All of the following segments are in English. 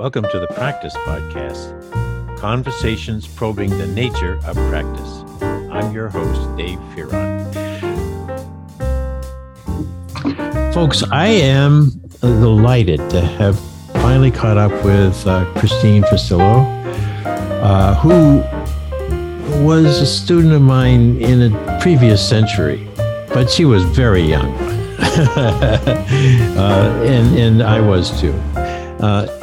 Welcome to the Practice Podcast, conversations probing the nature of practice. I'm your host, Dave Fearon. Folks, I am delighted to have finally caught up with Christine Fasillo, who was a student of mine in a previous century, but she was very young, and I was too.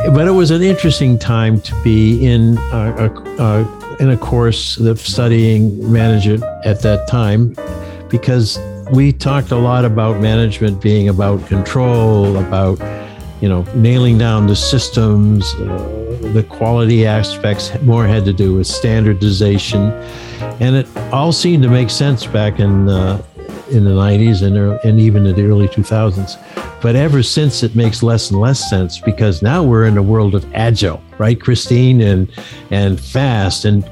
But it was an interesting time to be in a course of studying management at that time, because we talked a lot about management being about control, about, you know, nailing down the systems. The quality aspects more had to do with standardization, and it all seemed to make sense back in the 90s and even in the early 2000s. But ever since, it makes less and less sense, because now we're in a world of agile, right, Christine, and fast and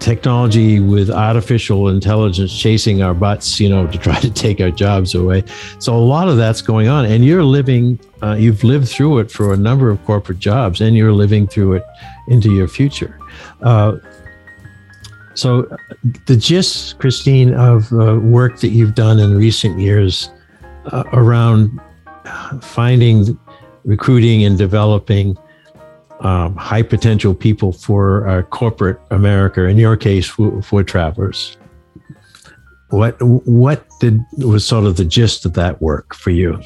technology with artificial intelligence chasing our butts, you know, to try to take our jobs away. So a lot of that's going on, and you're living, you've lived through it for a number of corporate jobs, and you're living through it into your future. So the gist, Christine, of work that you've done in recent years around finding, recruiting, and developing high potential people for corporate America, in your case, for Travelers. What was sort of the gist of that work for you?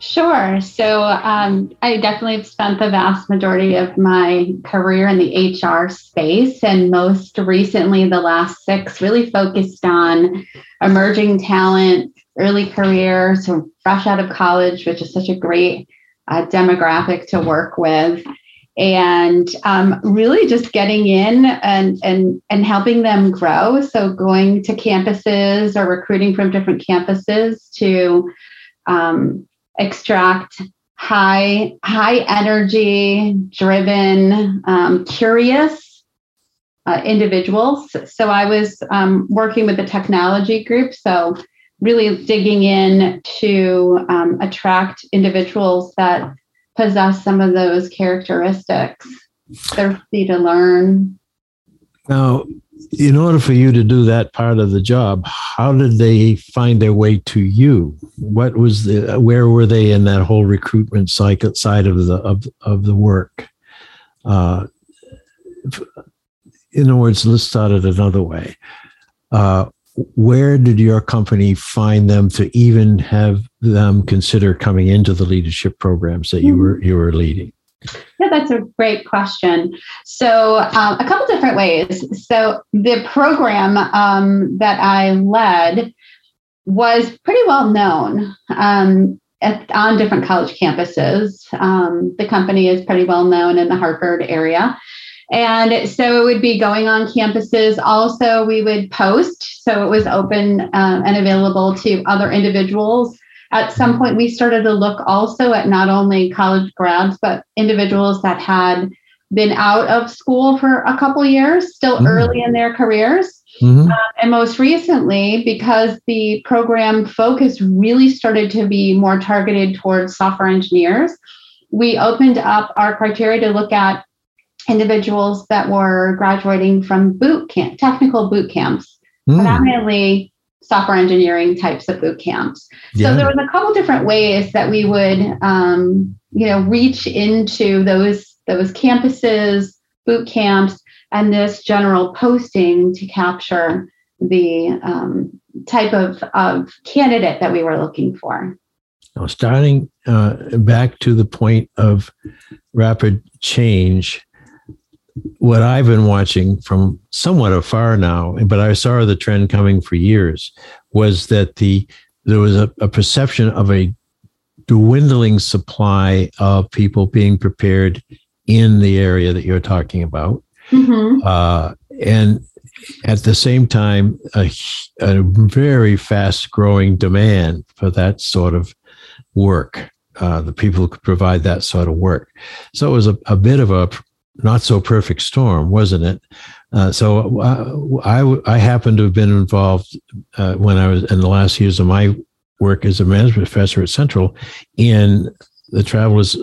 Sure. So I definitely have spent the vast majority of my career in the HR space, and most recently, the last 6, really focused on emerging talent, early career, so fresh out of college, which is such a great demographic to work with, and really just getting in and helping them grow. So going to campuses or recruiting from different campuses to extract high energy, driven, curious individuals. So I was working with the technology group, so really digging in to attract individuals that possess some of those characteristics, thirsty to learn. Now, in order for you to do that part of the job, how did they find their way to you? What was where were they in that whole recruitment cycle side of the work? In other words, let's start it another way. Where did your company find them to even have them consider coming into the leadership programs that you were leading? Yeah, that's a great question. So a couple different ways. So the program that I led was pretty well known on different college campuses. The company is pretty well known in the Harvard area. And so it would be going on campuses. Also, we would post. So it was open and available to other individuals. At some point, we started to look also at not only college grads, but individuals that had been out of school for a couple years, still early in their careers. And most recently, because the program focus really started to be more targeted towards software engineers, we opened up our criteria to look at individuals that were graduating from boot camp, technical boot camps, predominantly software engineering types of boot camps. Yeah. So there was a couple different ways that we would, reach into those campuses, boot camps, and this general posting to capture the type of candidate that we were looking for. Now, starting back to the point of rapid change, what I've been watching from somewhat afar now, but I saw the trend coming for years, was that there was a perception of a dwindling supply of people being prepared in the area that you're talking about. And at the same time, a very fast growing demand for that sort of work, the people who could provide that sort of work. So it was a bit of a not so perfect storm, wasn't it? So I happen to have been involved when I was in the last years of my work as a management professor at Central in the Travelers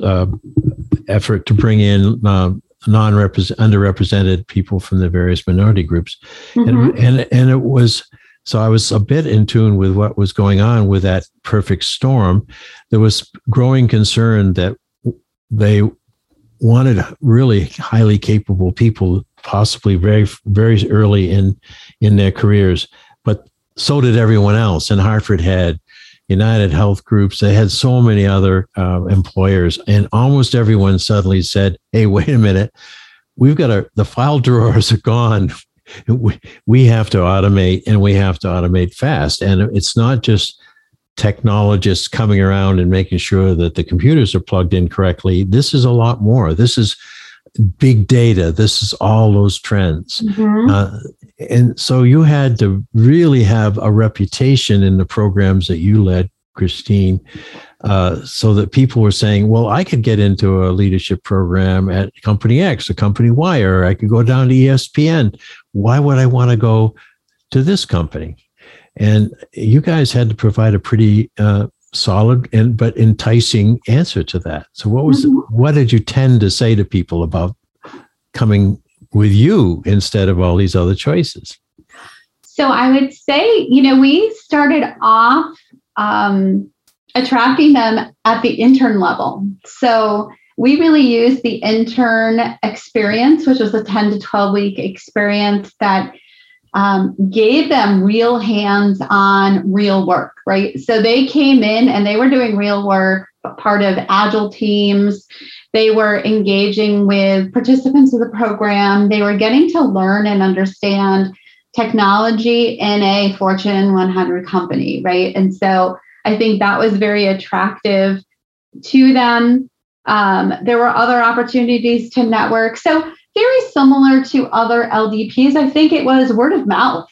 effort to bring in underrepresented people from the various minority groups. Mm-hmm. And it was, so I was a bit in tune with what was going on with that perfect storm. There was growing concern that they wanted really highly capable people, possibly very, very early in their careers, but so did everyone else. And Hartford had United Health Groups. They had so many other employers, and almost everyone suddenly said, "Hey, wait a minute! We've got the file drawers are gone. We have to automate, and we have to automate fast. And it's not just technologists coming around and making sure that the computers are plugged in correctly. This is a lot more. This is big data. This is all those trends." Mm-hmm. And so you had to really have a reputation in the programs that you led, Christine, so that people were saying, well, I could get into a leadership program at company X, or company Y, or I could go down to ESPN. Why would I want to go to this company? And you guys had to provide a pretty solid but enticing answer to that. So what did you tend to say to people about coming with you instead of all these other choices? So I would say, we started off attracting them at the intern level. So we really used the intern experience, which was a 10 to 12 week experience that gave them real hands on real work, right? So they came in and they were doing real work, part of agile teams. They were engaging with participants of the program. They were getting to learn and understand technology in a Fortune 100 company, right? And so I think that was very attractive to them. There were other opportunities to network. So very similar to other LDPs, I think it was word of mouth.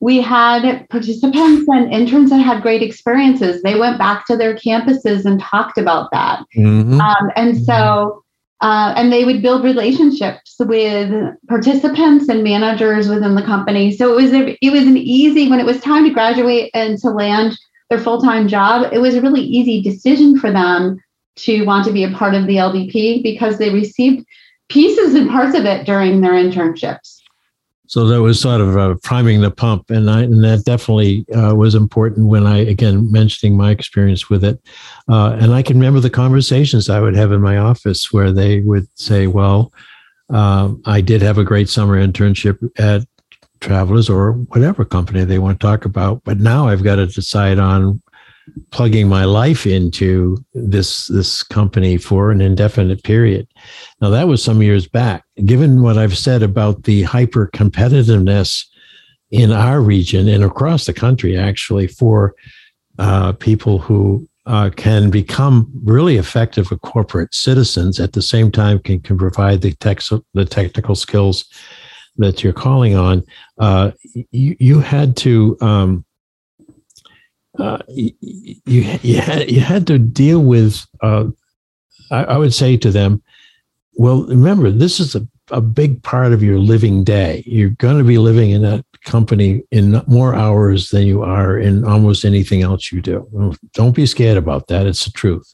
We had participants and interns that had great experiences. They went back to their campuses and talked about that. Mm-hmm. And they would build relationships with participants and managers within the company. So it was an easy, when it was time to graduate and to land their full-time job, it was a really easy decision for them to want to be a part of the LDP because they received pieces and parts of it during their internships. So that was sort of priming the pump. And that definitely was important when mentioning my experience with it. And I can remember the conversations I would have in my office where they would say, well, I did have a great summer internship at Travelers or whatever company they want to talk about, but now I've got to decide on plugging my life into this company for an indefinite period. Now, that was some years back. Given what I've said about the hyper competitiveness in our region and across the country, actually, for people who can become really effective corporate citizens, at the same time can provide the technical skills that you're calling on, you had to... you had to deal with, I would say to them, well, remember, this is a big part of your living day. You're going to be living in that company in more hours than you are in almost anything else you do. Don't be scared about that. It's the truth.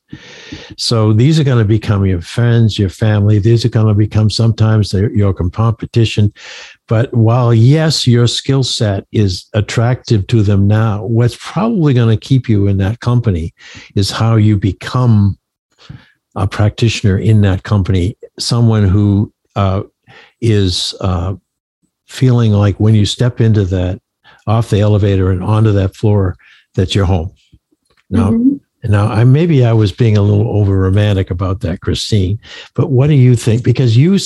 So these are going to become your friends, your family. These are going to become sometimes your competition. But while, yes, your skill set is attractive to them now, what's probably going to keep you in that company is how you become a practitioner in that company, someone who is feeling like when you step into that, off the elevator and onto that floor, that's your home. Now, mm-hmm. Maybe I was being a little over romantic about that, Christine, but what do you think? Because you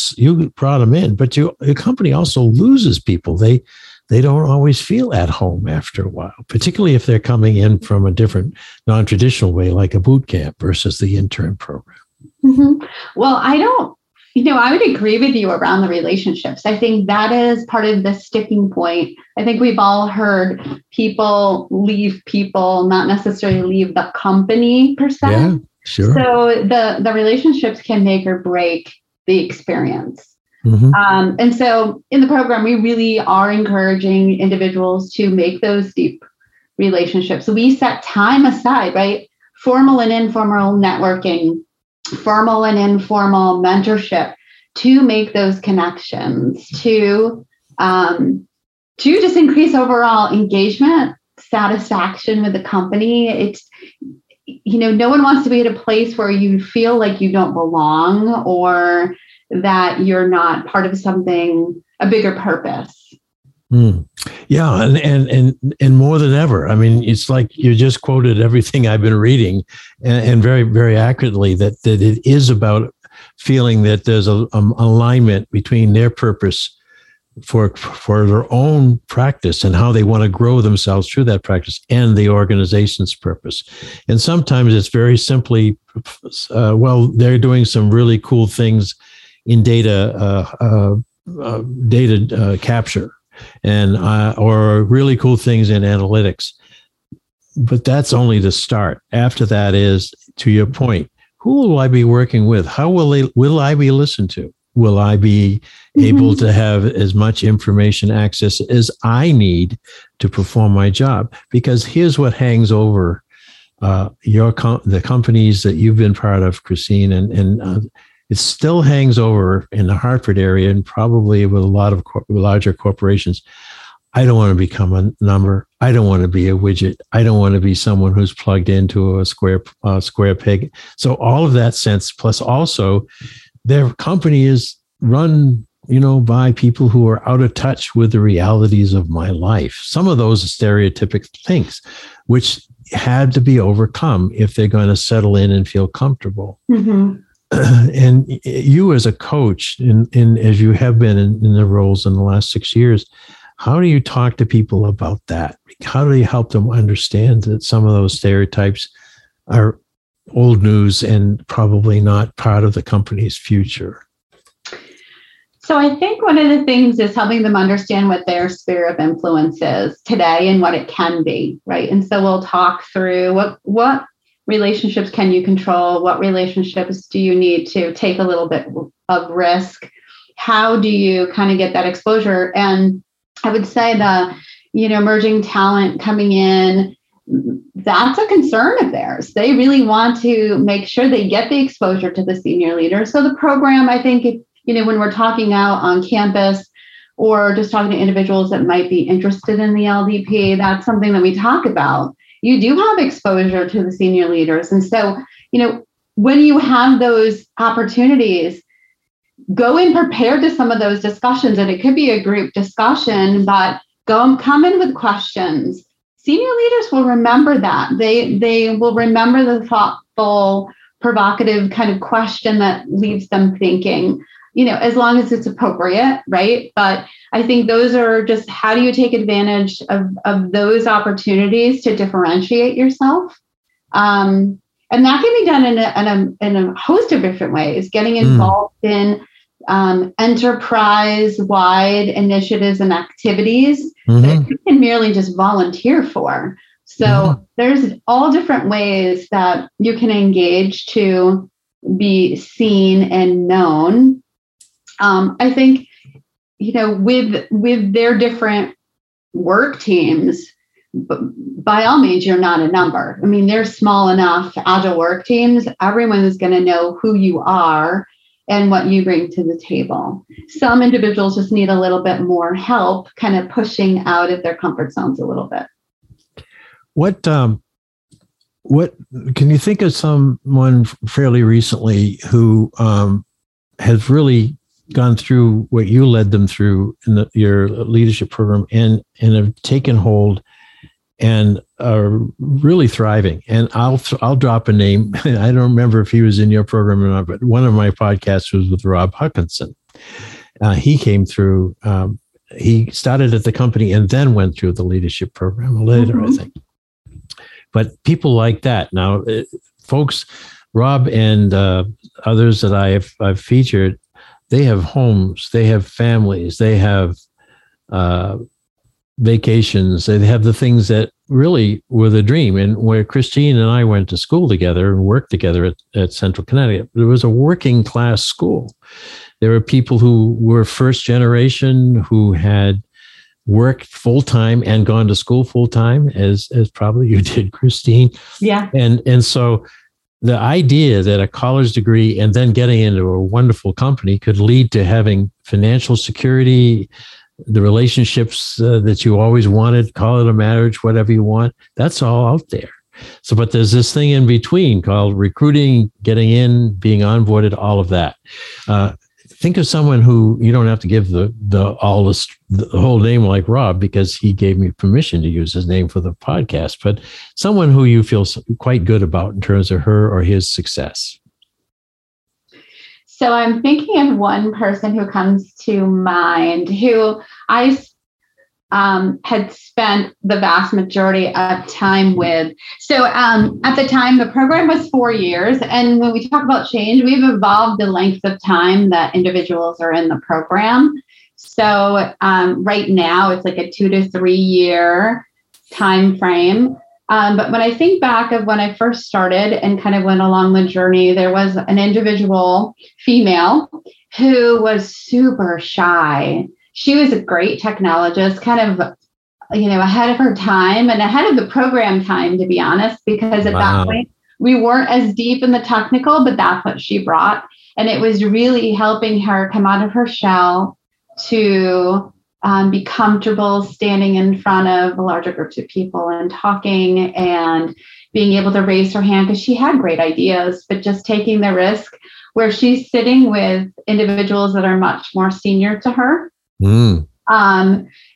brought them in, but your company also loses people. They don't always feel at home after a while, particularly if they're coming in from a different non-traditional way, like a boot camp versus the intern program. Mm-hmm. Well, I would agree with you around the relationships. I think that is part of the sticking point. I think we've all heard people leave people, not necessarily leave the company per se. Yeah, sure. So the relationships can make or break the experience. Mm-hmm. And so in the program, we really are encouraging individuals to make those deep relationships. So we set time aside, right? Formal and informal networking formal and informal mentorship to make those connections, to just increase overall engagement, satisfaction with the company. It's, you know, no one wants to be at a place where you feel like you don't belong or that you're not part of something, a bigger purpose. Mm. Yeah. And more than ever, I mean, it's like you just quoted everything I've been reading and very, very accurately that it is about feeling that there's an alignment between their purpose for their own practice and how they want to grow themselves through that practice and the organization's purpose. And sometimes it's very simply, they're doing some really cool things in data capture or really cool things in analytics. But that's only the start. After that is, to your point, who will I be working with? How will I be listened to? Will I be able to have as much information access as I need to perform my job? Because here's what hangs over the companies that you've been part of, Christine, and it still hangs over in the Hartford area and probably with a lot of larger corporations. I don't want to become a number. I don't want to be a widget. I don't want to be someone who's plugged into a square peg. So all of that sense, plus also their company is run, by people who are out of touch with the realities of my life. Some of those stereotypic things, which had to be overcome if they're going to settle in and feel comfortable. Mm-hmm. And you as a coach, and as you have been in the roles in the last 6 years, how do you talk to people about that? How do you help them understand that some of those stereotypes are old news and probably not part of the company's future? So I think one of the things is helping them understand what their sphere of influence is today and what it can be, right? And so we'll talk through what relationships can you control, what relationships do you need to take a little bit of risk, how do you kind of get that exposure? And I would say emerging talent coming in, that's a concern of theirs. They really want to make sure they get the exposure to the senior leader. So the program, I think, when we're talking out on campus or just talking to individuals that might be interested in the LDP, that's something that we talk about. You do have exposure to the senior leaders. And so, when you have those opportunities, go in prepared to some of those discussions. And it could be a group discussion, but come in with questions. Senior leaders will remember that. They will remember the thoughtful, provocative kind of question that leaves them thinking, as long as it's appropriate, right? But I think those are just, how do you take advantage of those opportunities to differentiate yourself? And that can be done in a host of different ways, getting involved in enterprise-wide initiatives and activities that you can merely just volunteer for. So there's all different ways that you can engage to be seen and known. I think, with their different work teams, by all means, you're not a number. I mean, they're small enough, agile work teams. Everyone is going to know who you are and what you bring to the table. Some individuals just need a little bit more help, kind of pushing out of their comfort zones a little bit. What can you think of someone fairly recently who has really gone through what you led them through in your leadership program and have taken hold and are really thriving? And I'll drop a name. I don't remember if he was in your program or not, but one of my podcasts was with Rob Hutchinson. He came through. He started at the company and then went through the leadership program later, I think. But people like that. Now, folks, Rob and others that I've featured, they have homes, they have families, they have vacations, they have the things that really were the dream. And where Christine and I went to school together and worked together at Central Connecticut, there was a working class school. There were people who were first generation, who had worked full-time and gone to school full-time, as probably you did, Christine. Yeah. And so the idea that a college degree and then getting into a wonderful company could lead to having financial security, the relationships that you always wanted, call it a marriage, whatever you want, that's all out there. So, but there's this thing in between called recruiting, getting in, being onboarded, all of that. Think of someone who you don't have to give the whole name like Rob, because he gave me permission to use his name for the podcast, but someone who you feel quite good about in terms of her or his success. So I'm thinking of one person who comes to mind, who I had spent the vast majority of time with. So at the time, the program was 4 years. And when we talk about change, we've evolved the length of time that individuals are in the program. So right now, it's like a 2 to 3 year time frame. But when I think back of when I first started and kind of went along the journey, there was an individual female who was super shy. She was a great technologist, kind of, you know, ahead of her time and ahead of the program time, to be honest, because at that point we weren't as deep in the technical, but that's what she brought. And it was really helping her come out of her shell to be comfortable standing in front of larger groups of people and talking and being able to raise her hand, because she had great ideas, but just taking the risk, where she's sitting with individuals that are much more senior to her. And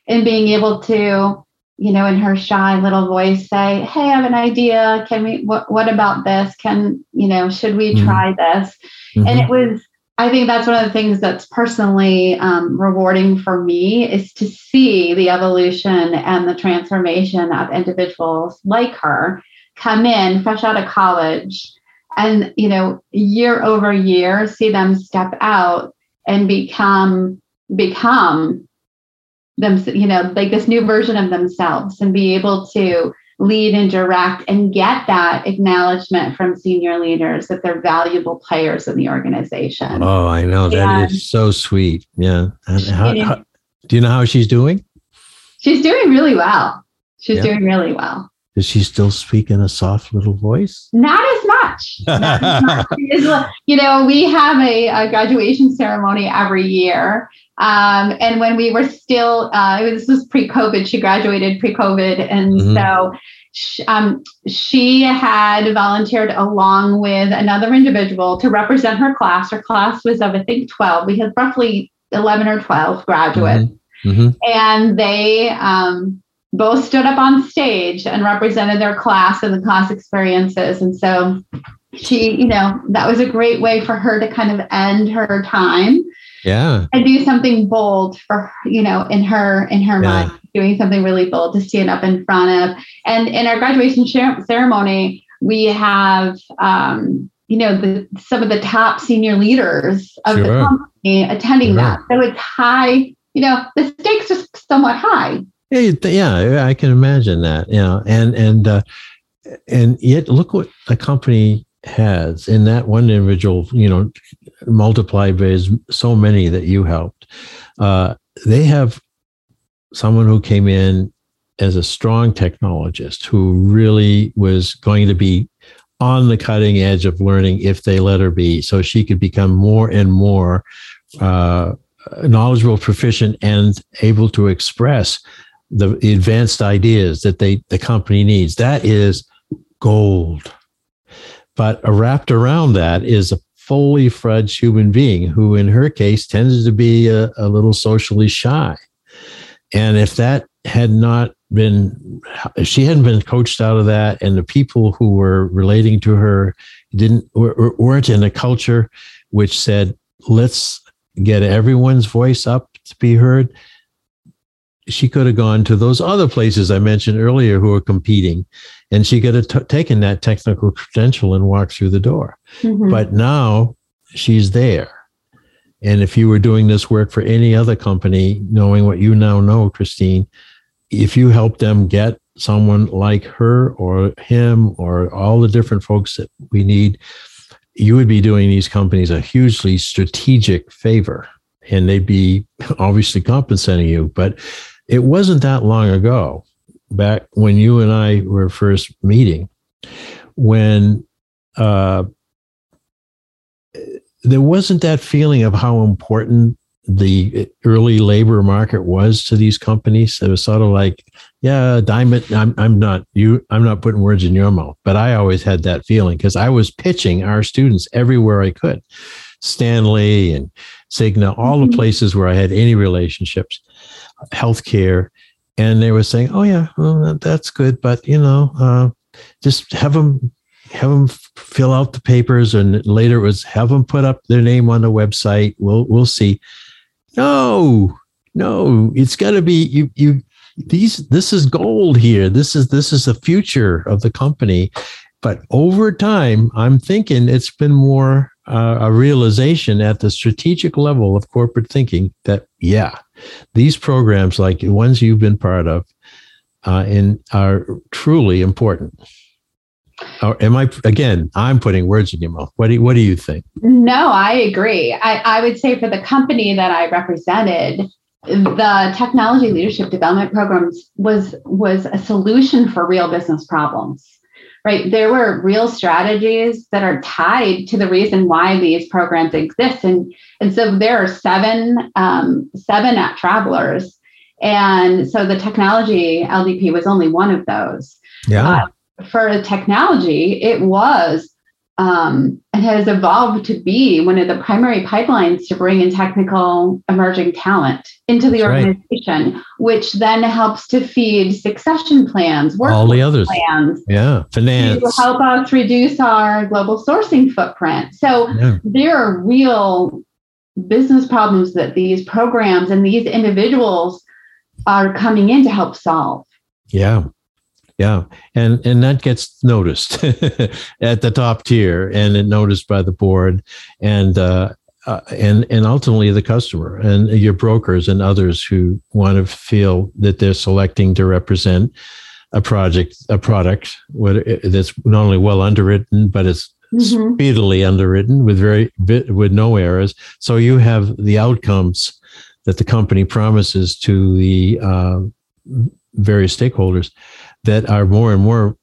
being able to, you know, in her shy little voice say, "Hey, I have an idea. Can we, what about this? Can, you know, should we try this?" Mm-hmm. And it was, I think that's one of the things that's personally rewarding for me, is to see the evolution and the transformation of individuals like her come in fresh out of college and, you know, year over year, see them step out and become them, you know, like this new version of themselves, and be able to lead and direct and get that acknowledgement from senior leaders that they're valuable players in the organization. Oh, I know. That is so sweet. Yeah. And how, do you know how she's doing? She's doing really well. Is she still speak in a soft little voice? Not as much. You know, we have a graduation ceremony every year. And when we were still, this was pre-COVID, she graduated pre-COVID. And so she had volunteered along with another individual to represent her class. Her class was of, I think, 12. We had roughly 11 or 12 graduates. And they both stood up on stage and represented their class and the class experiences. And so she, you know, that was a great way for her to kind of end her time. Yeah. And do something bold for, you know, in her mind, doing something really bold to stand up in front of. And in our graduation ceremony, we have, you know, some of the top senior leaders of the company attending that. So it's high, you know, the stakes are somewhat high. Yeah, I can imagine that. You know, and yet look what the company has in that one individual. You know, multiplied by so many that you helped. They have someone who came in as a strong technologist who really was going to be on the cutting edge of learning if they let her be, so she could become more and more knowledgeable, proficient, and able to express the advanced ideas that the company needs. That is gold. But wrapped around that is a fully fledged human being who, in her case, tends to be a little socially shy. And if that had not been, if she hadn't been coached out of that, and the people who were relating to her weren't in a culture which said, let's get everyone's voice up to be heard, she could have gone to those other places I mentioned earlier who are competing, and she could have taken that technical credential and walked through the door. But now she's there. And if you were doing this work for any other company, knowing what you now know, Christine, if you help them get someone like her or him or all the different folks that we need, you would be doing these companies a hugely strategic favor, and they'd be obviously compensating you. But it wasn't that long ago, back when you and I were first meeting, when there wasn't that feeling of how important the early labor market was to these companies. It was sort of like, yeah, Diamond, I'm not putting words in your mouth, but I always had that feeling because I was pitching our students everywhere I could. Stanley and Cigna, all the places where I had any relationships, healthcare. And they were saying, oh yeah, well, that's good. But you know, just have them fill out the papers, and later it was have them put up their name on the website. We'll see. No, it's got to be you. This is gold here. This is the future of the company. But over time, I'm thinking it's been more a realization at the strategic level of corporate thinking that, yeah, these programs like the ones you've been part of and are truly important. Or am I, again, I'm putting words in your mouth. What do you think? No, I agree. I would say for the company that I represented, the technology leadership development programs was a solution for real business problems, right? There were real strategies that are tied to the reason why these programs exist. And so there are seven at Travelers. And so the technology LDP was only one of those. Yeah. For technology, it was and has evolved to be one of the primary pipelines to bring in technical emerging talent into the organization, right, which then helps to feed succession plans, work all the others, plans, yeah, finance, to help us reduce our global sourcing footprint. So yeah, there are real business problems that these programs and these individuals are coming in to help solve. Yeah. Yeah. And that gets noticed at the top tier, and it noticed by the board and ultimately the customer and your brokers and others who want to feel that they're selecting to represent a product that's not only well underwritten, but it's speedily underwritten with no errors. So you have the outcomes that the company promises to the various stakeholders that are more and more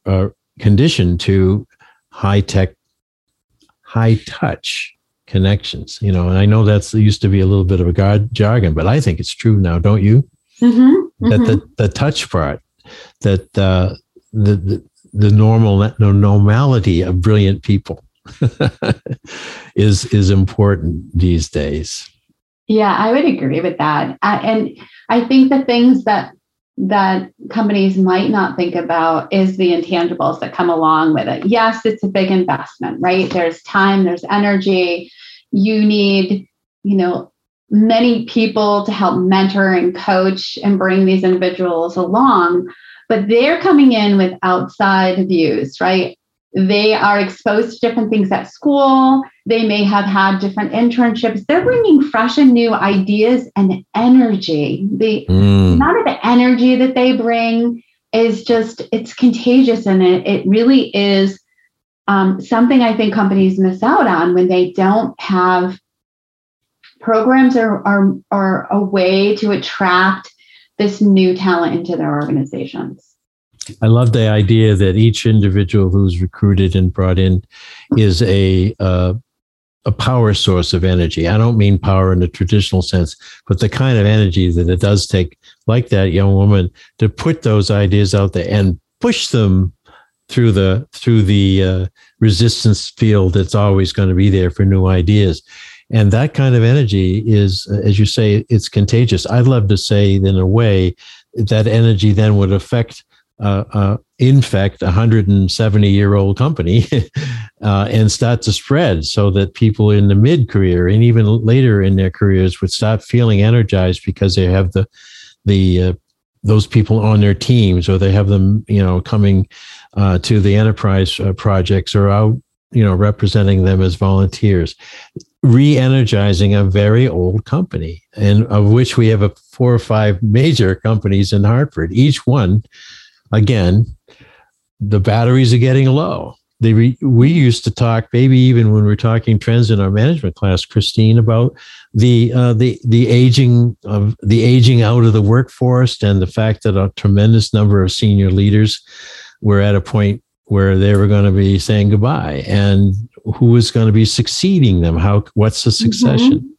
conditioned to high-tech, high-touch connections. You know, and I know that used to be a little bit of a jargon, but I think it's true now, don't you? Mm-hmm. That the touch part, that the normality of brilliant people is important these days. Yeah, I would agree with that. And I think the things that companies might not think about is the intangibles that come along with it. Yes, it's a big investment, right? There's time, there's energy. You need, many people to help mentor and coach and bring these individuals along, but they're coming in with outside views, right? They are exposed to different things at school. They may have had different internships. They're bringing fresh and new ideas and energy. The amount of energy that they bring is just, it's contagious. And it really is something I think companies miss out on when they don't have programs or a way to attract this new talent into their organizations. I love the idea that each individual who's recruited and brought in is a power source of energy. I don't mean power in the traditional sense, but the kind of energy that it does take, like that young woman, to put those ideas out there and push them through the resistance field that's always going to be there for new ideas. And that kind of energy is, as you say, it's contagious. I'd love to say, in a way, that energy then would infect 170-year-old company and start to spread, so that people in the mid-career and even later in their careers would start feeling energized because they have the those people on their teams, or they have them coming to the enterprise projects, or out representing them as volunteers, re-energizing a very old company, and of which we have 4 or 5 major companies in Hartford, each one. Again, the batteries are getting low. We used to talk, maybe even when we're talking trends in our management class, Christine, about the aging out of the workforce, and the fact that a tremendous number of senior leaders were at a point where they were going to be saying goodbye and who was going to be succeeding them. What's the succession?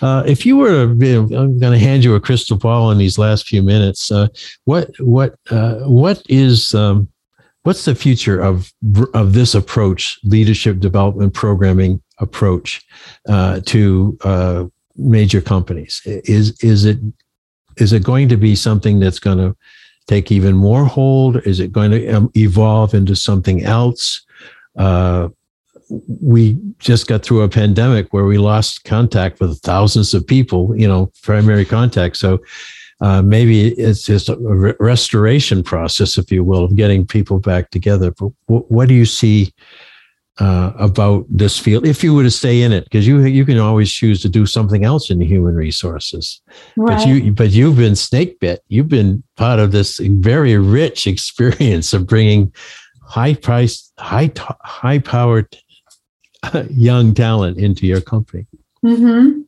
Mm-hmm. If you were, I'm going to hand you a crystal ball in these last few minutes. What's the future of this approach, leadership development programming approach to major companies? Is it going to be something that's going to take even more hold? Is it going to evolve into something else? We just got through a pandemic where we lost contact with thousands of people, primary contact. So maybe it's just a restoration process, if you will, of getting people back together. But what do you see about this field, if you were to stay in it, because you can always choose to do something else in human resources, right? But you've been snake bit. You've been part of this very rich experience of bringing high powered young talent into your company. Mm-hmm.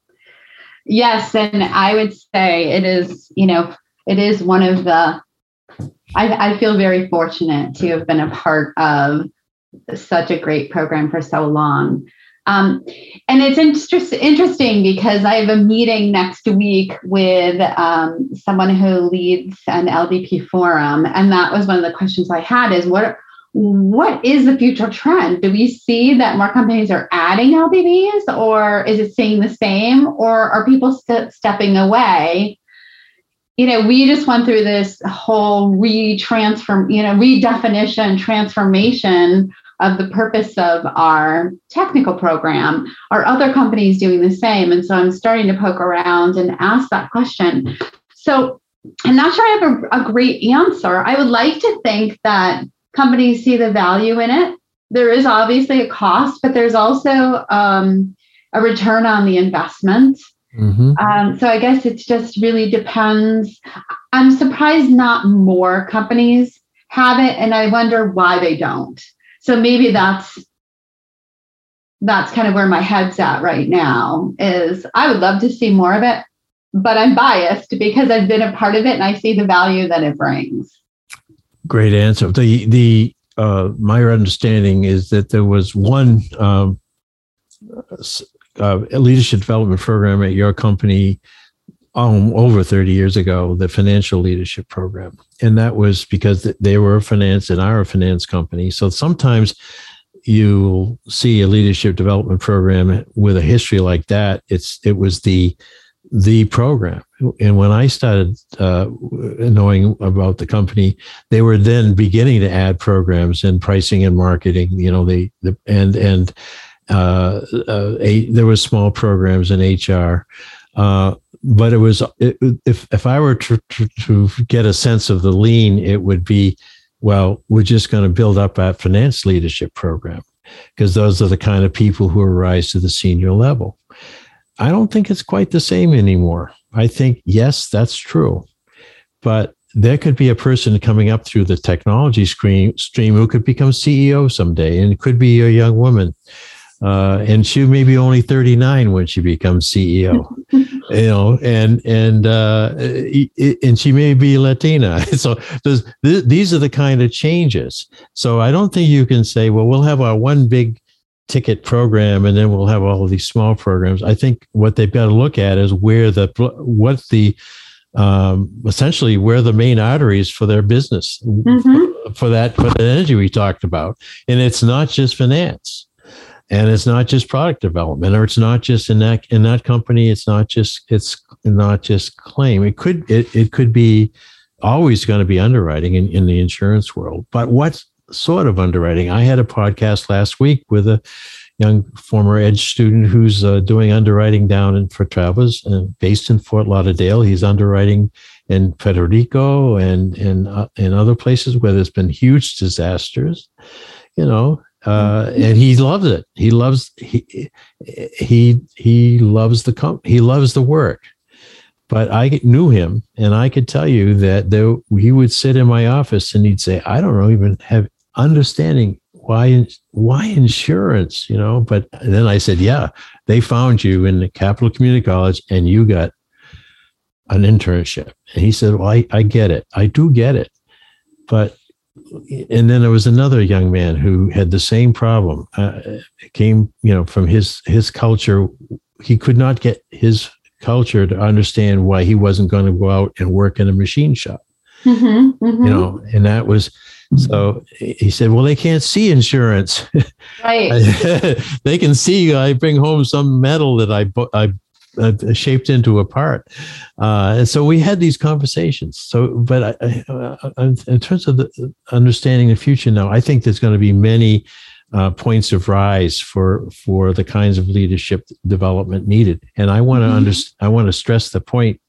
Yes, and I would say it is one of the. I feel very fortunate to have been a part of such a great program for so long. And it's interesting because I have a meeting next week with someone who leads an LDP forum. And that was one of the questions I had is what is the future trend? Do we see that more companies are adding LDPs, or is it staying the same, or are people stepping away? We just went through this whole redefinition, transformation of the purpose of our technical program. Are other companies doing the same? And so I'm starting to poke around and ask that question. So I'm not sure I have a great answer. I would like to think that companies see the value in it. There is obviously a cost, but there's also a return on the investment. Mm-hmm. So I guess it just really depends. I'm surprised not more companies have it, and I wonder why they don't. So maybe that's kind of where my head's at right now is I would love to see more of it, but I'm biased because I've been a part of it and I see the value that it brings. Great answer. My understanding is that there was one leadership development program at your company over 30 years ago, the financial leadership program. And that was because they were a finance and are a finance company. So sometimes you see a leadership development program with a history like that. It was the program. And when I started knowing about the company, they were then beginning to add programs in pricing and marketing, there was small programs in HR, but if I were to get a sense of the lean, it would be, well, we're just going to build up our finance leadership program because those are the kind of people who rise to the senior level. I don't think it's quite the same anymore. I think, yes, that's true, but there could be a person coming up through the technology stream who could become CEO someday, and it could be a young woman. And she may be only 39 when she becomes CEO, and she may be Latina. So these are the kind of changes. So I don't think you can say, well, we'll have our one big ticket program and then we'll have all of these small programs. I think what they've got to look at is essentially where the main arteries for their business, mm-hmm. for the energy we talked about. And it's not just finance. And it's not just product development, or it's not just in that company. It's not just claim. It could be always going to be underwriting in the insurance world. But what sort of underwriting? I had a podcast last week with a young former Edge student who's doing underwriting for Travis, and based in Fort Lauderdale. He's underwriting in Puerto Rico and other places where there's been huge disasters. And he loves it. He loves the work. But I knew him, and I could tell you that he would sit in my office and he'd say, "I don't even have understanding why insurance, " But then I said, "Yeah, they found you in the Capital Community College, and you got an internship." And he said, "Well, I get it. I do get it, but." and then there was another young man who had the same problem. It came, from his culture. He could not get his culture to understand why he wasn't going to go out and work in a machine shop. Mm-hmm, mm-hmm. And that was, so he said, well, they can't see insurance. Right. They can see I bring home some metal that I shaped into a part. And so we had these conversations. So, but I, in terms of the understanding the future now, I think there's going to be many points of rise for the kinds of leadership development needed. And I want to stress the point,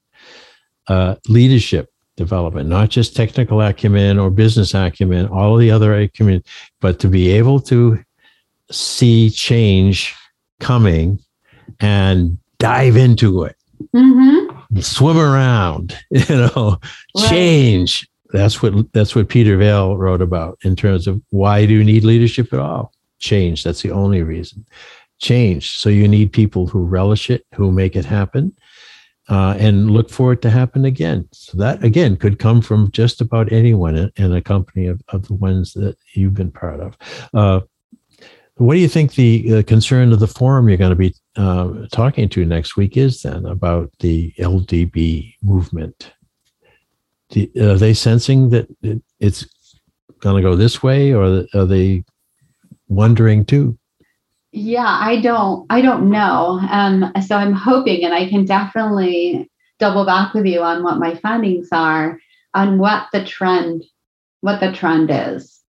leadership development, not just technical acumen or business acumen, all the other acumen, but to be able to see change coming and dive into it, swim around, right. Change. That's what Peter Vail wrote about in terms of why do you need leadership at all? Change. That's the only reason. Change. So you need people who relish it, who make it happen. And look for it to happen again. So that, again, could come from just about anyone in a company of the ones that you've been part of. What do you think the concern of the forum you're going to be talking to next week is then about the LDB movement? Are they sensing that it's going to go this way, or are they wondering too? Yeah, I don't know. So I'm hoping, and I can definitely double back with you on what my findings are on what the trend is.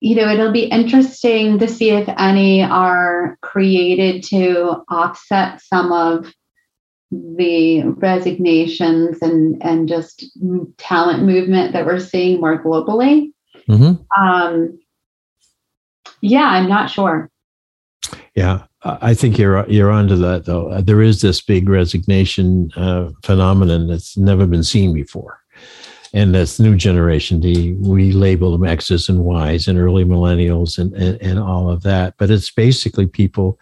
It'll be interesting to see if any are created to offset some of the resignations and just talent movement that we're seeing more globally. Mm-hmm. Yeah, I'm not sure. Yeah, I think you're onto that, though. There is this big resignation phenomenon that's never been seen before. And that's new generation. We label them X's and Y's and early millennials and all of that. But it's basically people,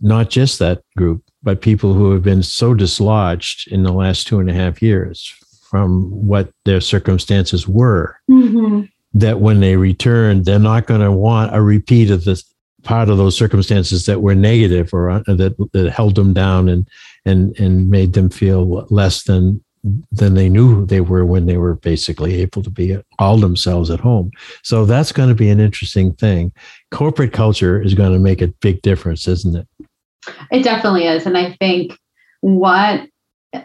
not just that group, but people who have been so dislodged in the last 2.5 years from what their circumstances were. Mm-hmm. That when they return, they're not going to want a repeat of this part of those circumstances that were negative or that held them down and made them feel less than they knew they were when they were basically able to be all themselves at home. So that's going to be an interesting thing. Corporate culture is going to make a big difference, isn't it? It definitely is. And I think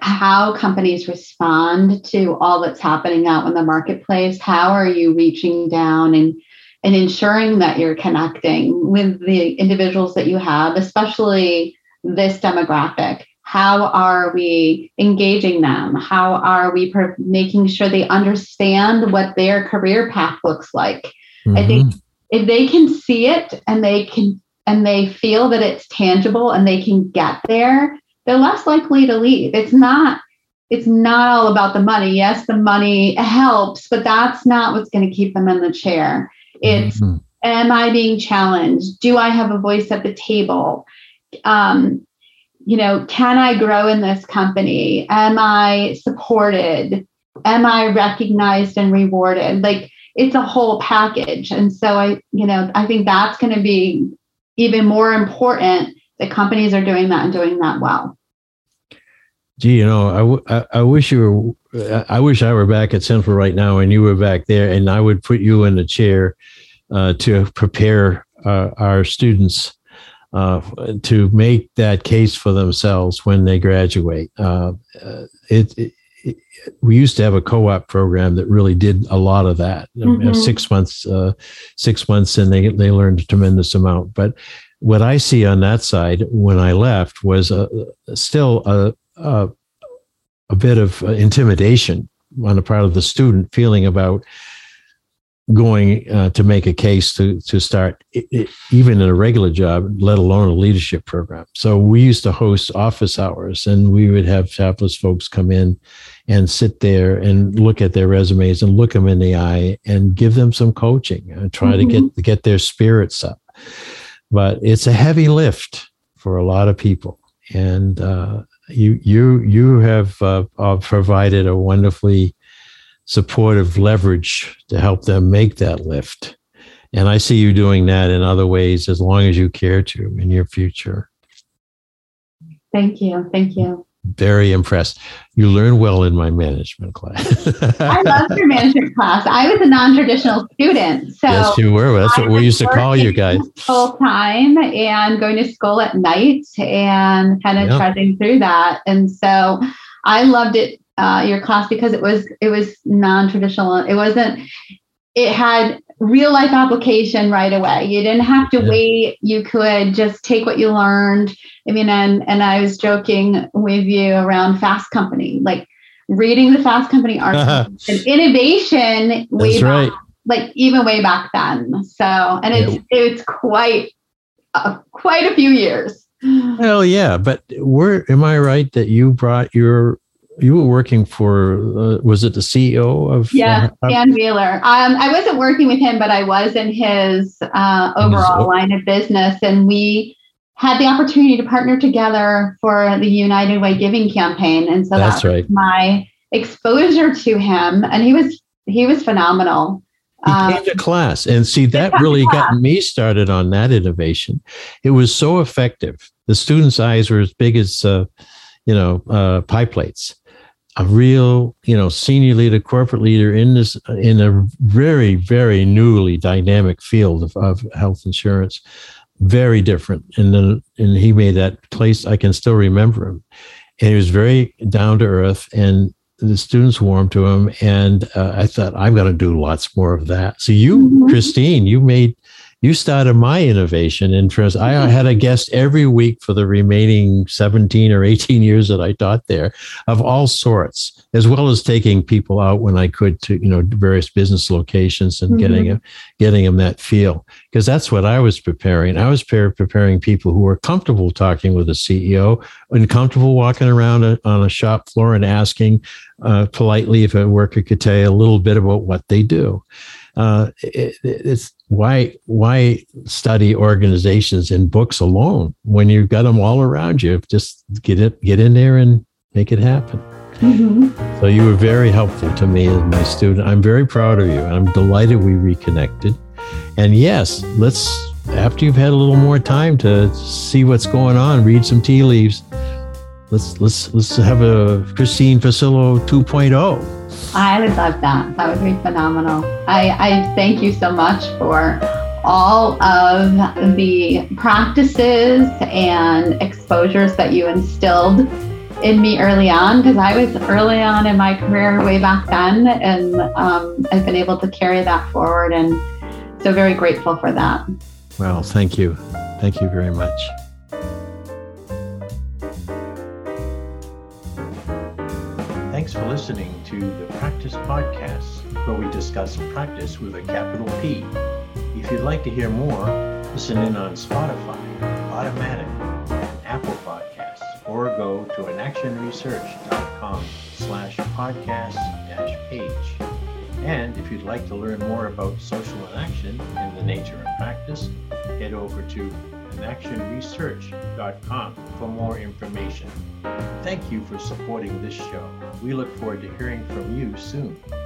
how companies respond to all that's happening out in the marketplace. How are you reaching down and ensuring that you're connecting with the individuals that you have, especially this demographic? How are we engaging them? How are we making sure they understand what their career path looks like? Mm-hmm. I think if they can see it and they feel that it's tangible and they can get there, they're less likely to leave. It's not all about the money. Yes, the money helps, but that's not what's going to keep them in the chair. It's, am I being challenged? Do I have a voice at the table? Can I grow in this company? Am I supported? Am I recognized and rewarded? Like, it's a whole package. And so I think that's going to be even more important. The companies are doing that and doing that well. Gee, I wish I were back at Central right now and you were back there, and I would put you in a chair to prepare our students to make that case for themselves when they graduate. We used to have a co-op program that really did a lot of that. Mm-hmm. 6 months, and they learned a tremendous amount. But what I see on that side when I left was still a bit of intimidation on the part of the student feeling about going to make a case to start even in a regular job, let alone a leadership program. So we used to host office hours, and we would have Travelers folks come in and sit there and look at their resumes and look them in the eye and give them some coaching and try to get their spirits up. But it's a heavy lift for a lot of people, and you have provided a wonderfully supportive leverage to help them make that lift. And I see you doing that in other ways as long as you care to in your future. Thank you. Thank you. Very impressed. You learn well in my management class. I love your management class. I was a non-traditional student. So yes, you were. That's what we used to call you guys. Full time and going to school at night and kind of trudging through that. And so I loved it, your class, because it was non-traditional. It had real life application right away. You didn't have to wait. You could just take what you learned. I mean, and I was joking with you around Fast Company, like reading the Fast Company article and innovation way back, like even way back then. So, and it's quite a few years. Hell yeah. But am I right that you brought you were working for, was it the CEO of? Yeah, Dan Wheeler. I wasn't working with him, but I was in his overall line of business. And we had the opportunity to partner together for the United Way giving campaign. And so that's my exposure to him. And he was phenomenal. He came to class. And see, that really got me started on that innovation. It was so effective. The students' eyes were as big as, pie plates. A real, senior leader, corporate leader in a very, very newly dynamic field of health insurance, very different. And he made that place. I can still remember him, and he was very down to earth, and the students warmed to him. And I thought, I'm going to do lots more of that. So Christine, you started my innovation interest. I had a guest every week for the remaining 17 or 18 years that I taught there, of all sorts, as well as taking people out when I could to, various business locations and getting them that feel. Because that's what I was preparing. I was preparing people who were comfortable talking with a CEO and comfortable walking around on a shop floor and asking politely if a worker could tell you a little bit about what they do. It's why study organizations in books alone when you've got them all around you? Just get in there and make it happen. Mm-hmm. So you were very helpful to me as my student. I'm very proud of you. I'm delighted we reconnected. And yes, let's, after you've had a little more time to see what's going on, read some tea leaves. Let's have a Christine Fasillo 2.0. I would love that. That would be phenomenal. I thank you so much for all of the practices and exposures that you instilled in me early on, because I was early on in my career way back then, and I've been able to carry that forward, and so very grateful for that. Well, thank you. Thank you very much. Thanks for listening to the Practice Podcast, where we discuss practice with a capital P. If you'd like to hear more, listen in on Spotify, Automatic, and Apple Podcasts, or go to inactionresearch.com/podcast-page. And if you'd like to learn more about social inaction and the nature of practice, head over to inactionresearch.com for more information. Thank you for supporting this show. We look forward to hearing from you soon.